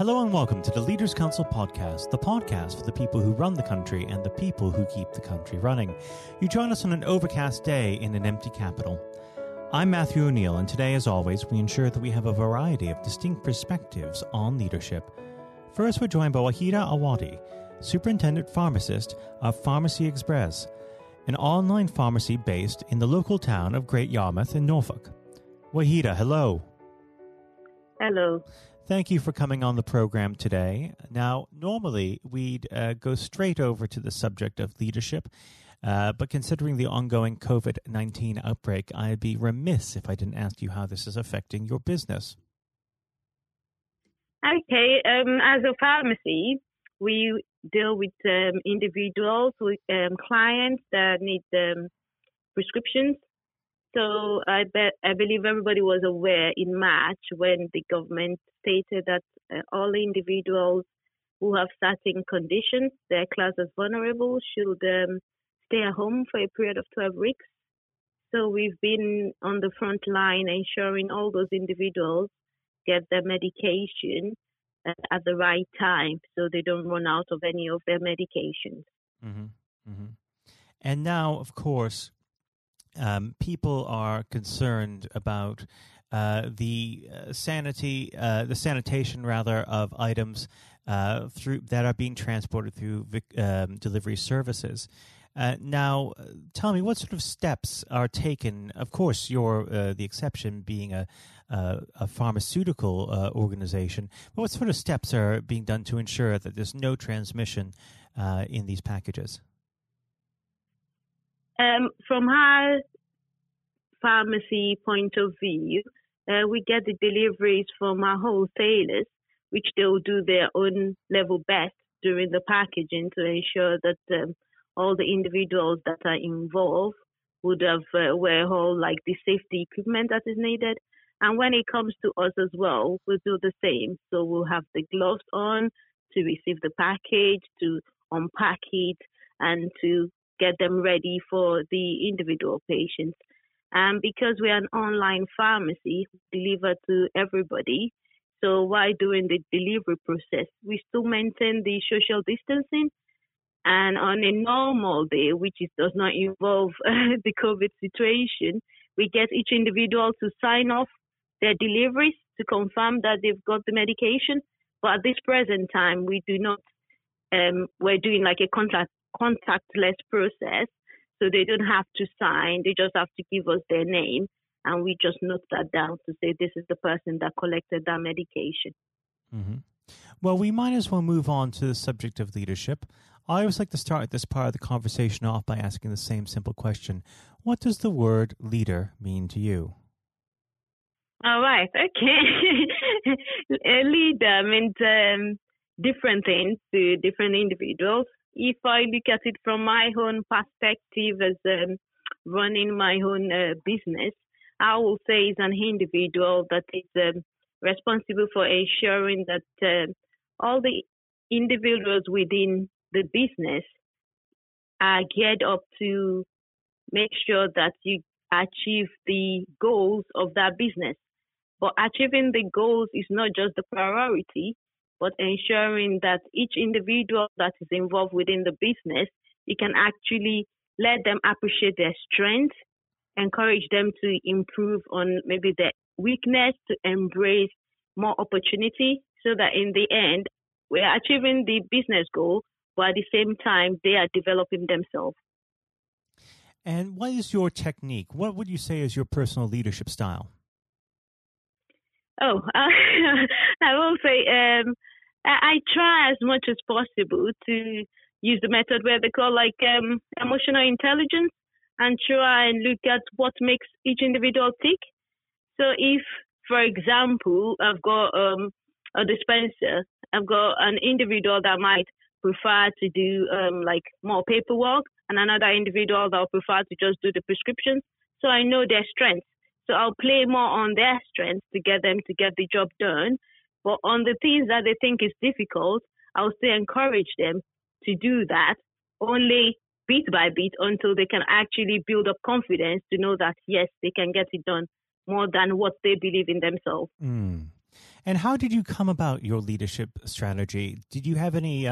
Hello and welcome to the Leaders Council podcast, the podcast for the people who run the country and the people who keep the country running. You join us on an overcast day in an empty capital. I'm Matthew O'Neill, and today, as always, we ensure that we have a variety of distinct perspectives on leadership. First, we're joined by Waheedat Owodeyi, Superintendent Pharmacist of PharmacyExpress, an online pharmacy based in the local town of Great Yarmouth in Norfolk. Waheedat, hello. Hello. Thank you for coming on the program today. Now, normally we'd go straight over to the subject of leadership, but considering the ongoing COVID-19 outbreak, I'd be remiss if I didn't ask you how this is affecting your business. Okay. As a pharmacy, we deal with individuals, with clients that need prescriptions. So I believe everybody was aware in March when the government stated that all individuals who have certain conditions, their class as vulnerable, should stay at home for a period of 12 weeks. So we've been on the front line ensuring all those individuals get their medication at the right time so they don't run out of any of their medications. Mm-hmm. Mm-hmm. And now, of course, people are concerned about the sanitation of items that are being transported through delivery services. Now, tell me, what sort of steps are taken? Of course, you're the exception, being a pharmaceutical organization. But what sort of steps are being done to ensure that there's no transmission in these packages? From our pharmacy point of view, we get the deliveries from our wholesalers, which they'll do their own level best during the packaging to ensure that all the individuals that are involved would have wear all like the safety equipment that is needed. And when it comes to us as well, we'll do the same. So we'll have the gloves on to receive the package, to unpack it, and to get them ready for the individual patients. And because we are an online pharmacy, we deliver to everybody. So while doing the delivery process, we still maintain the social distancing. And on a normal day, which does not involve the COVID situation, we get each individual to sign off their deliveries to confirm that they've got the medication. But at this present time, we do not. We're doing like a contactless process, so they don't have to sign. They just have to give us their name, and we just note that down to say this is the person that collected that medication. Mm-hmm. Well, we might as well move on to the subject of leadership. I always like to start this part of the conversation off by asking the same simple question. What does the word leader mean to you? All right, okay. A leader means different things to different individuals. If I look at it from my own perspective as running my own business, I will say it's an individual that is responsible for ensuring that all the individuals within the business are geared up to make sure that you achieve the goals of that business. But achieving the goals is not just the priority, but ensuring that each individual that is involved within the business, you can actually let them appreciate their strength, encourage them to improve on maybe their weakness, to embrace more opportunity, so that in the end, we're achieving the business goal, but at the same time, they are developing themselves. And what is your technique? What would you say is your personal leadership style? Oh, I will say I try as much as possible to use the method where they call like emotional intelligence, and try and look at what makes each individual tick. So if, for example, I've got a dispenser, I've got an individual that might prefer to do like more paperwork, and another individual that will prefer to just do the prescriptions. So I know their strengths. So I'll play more on their strengths to get them to get the job done. But on the things that they think is difficult, I'll still encourage them to do that, only bit by bit, until they can actually build up confidence to know that, yes, they can get it done more than what they believe in themselves. Mm. And how did you come about your leadership strategy? Did you have any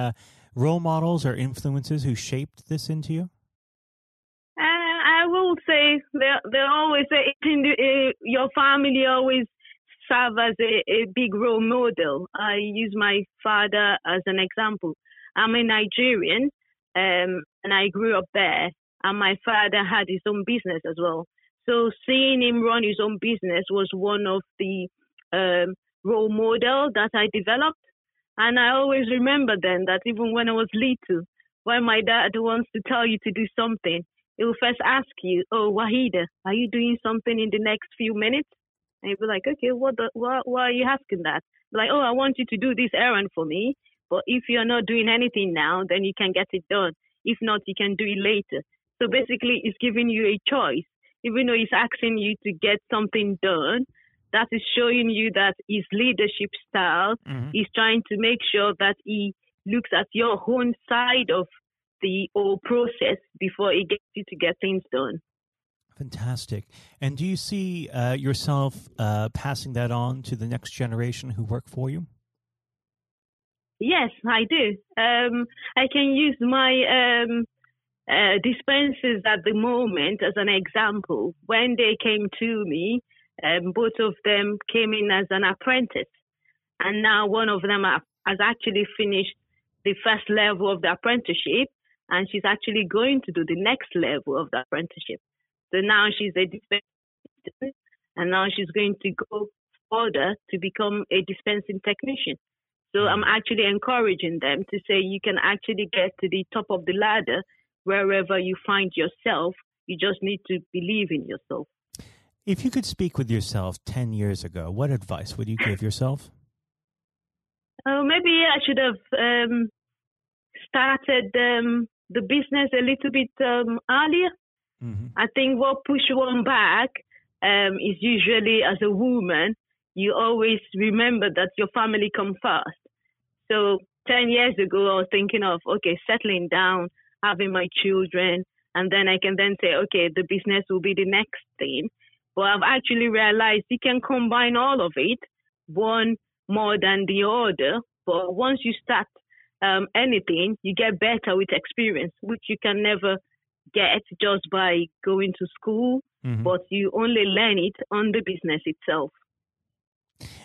role models or influences who shaped this into you? I will say they always say your family always serve as a big role model. I use my father as an example. I'm a Nigerian, and I grew up there. And my father had his own business as well. So seeing him run his own business was one of the role model that I developed. And I always remember then that even when I was little, when my dad wants to tell you to do something, he will first ask you, "Oh, Waheeda, are you doing something in the next few minutes?" And you'll be like, "Okay, why are you asking that?" Like, "Oh, I want you to do this errand for me. But if you're not doing anything now, then you can get it done. If not, you can do it later." So basically, it's giving you a choice. Even though he's asking you to get something done, that is showing you that his leadership style is trying to make sure that he looks at your own side of the whole process before he gets you to get things done. Fantastic. And do you see yourself passing that on to the next generation who work for you? Yes, I do. I can use my dispensers at the moment as an example. When they came to me, both of them came in as an apprentice. And now one of them has actually finished the first level of the apprenticeship, and she's actually going to do the next level of the apprenticeship. So now she's a dispenser, and now she's going to go further to become a dispensing technician. So I'm actually encouraging them to say you can actually get to the top of the ladder wherever you find yourself. You just need to believe in yourself. If you could speak with yourself 10 years ago, what advice would you give yourself? Oh, maybe I should have started the business a little bit earlier. Mm-hmm. I think what pushes one back is usually as a woman, you always remember that your family comes first. So 10 years ago, I was thinking of, okay, settling down, having my children, and then I can then say, okay, the business will be the next thing. But I've actually realized you can combine all of it, one more than the other. But once you start anything, you get better with experience, which you can never get just by going to school, but you only learn it on the business itself.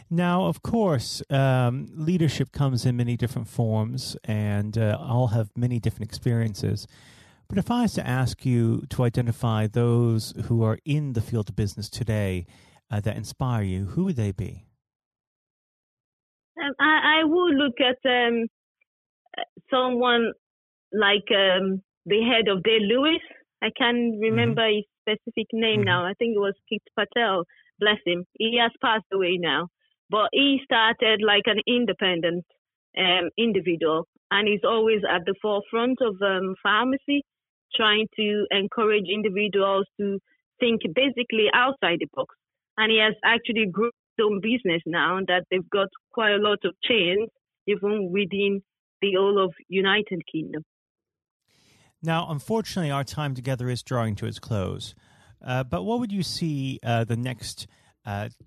Now, of course, leadership comes in many different forms, and all have many different experiences. But if I was to ask you to identify those who are in the field of business today that inspire you, who would they be? I would look at someone like the head of Day Lewis. I can't remember his specific name now. I think it was Keith Patel. Bless him. He has passed away now. But he started like an independent individual, and he's always at the forefront of pharmacy, trying to encourage individuals to think basically outside the box. And he has actually grown his own business now that they've got quite a lot of chains, even within the whole of United Kingdom. Now, unfortunately, our time together is drawing to its close. But what would you see the next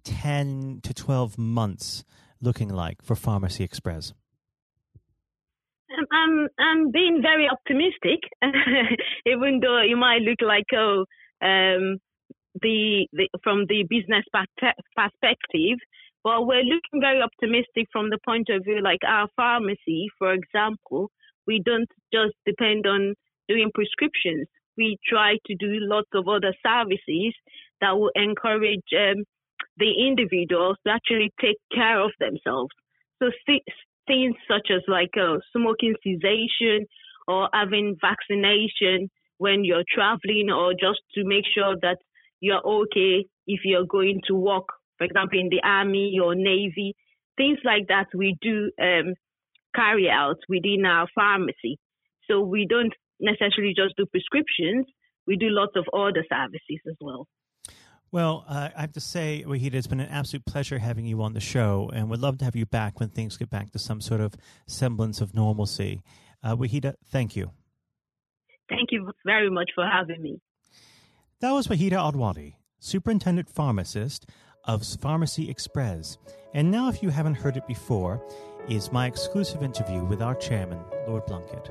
10 to 12 months looking like for PharmacyExpress? I'm being very optimistic, even though it might look like, from the business perspective. But we're looking very optimistic from the point of view, like our pharmacy, for example, we don't just depend on doing prescriptions. We try to do lots of other services that will encourage the individuals to actually take care of themselves. So things such as like smoking cessation or having vaccination when you're traveling, or just to make sure that you're okay if you're going to work, for example, in the army or navy, things like that we do carry out within our pharmacy. So we don't necessarily just do prescriptions. We do lots of other services as well. Well, I have to say, Waheeda, it's been an absolute pleasure having you on the show, and we'd love to have you back when things get back to some sort of semblance of normalcy. Waheeda, thank you. Thank you very much for having me. That was Waheeda Owodeyi, Superintendent Pharmacist of PharmacyExpress. And now, if you haven't heard it before, is my exclusive interview with our chairman, Lord Blunkett.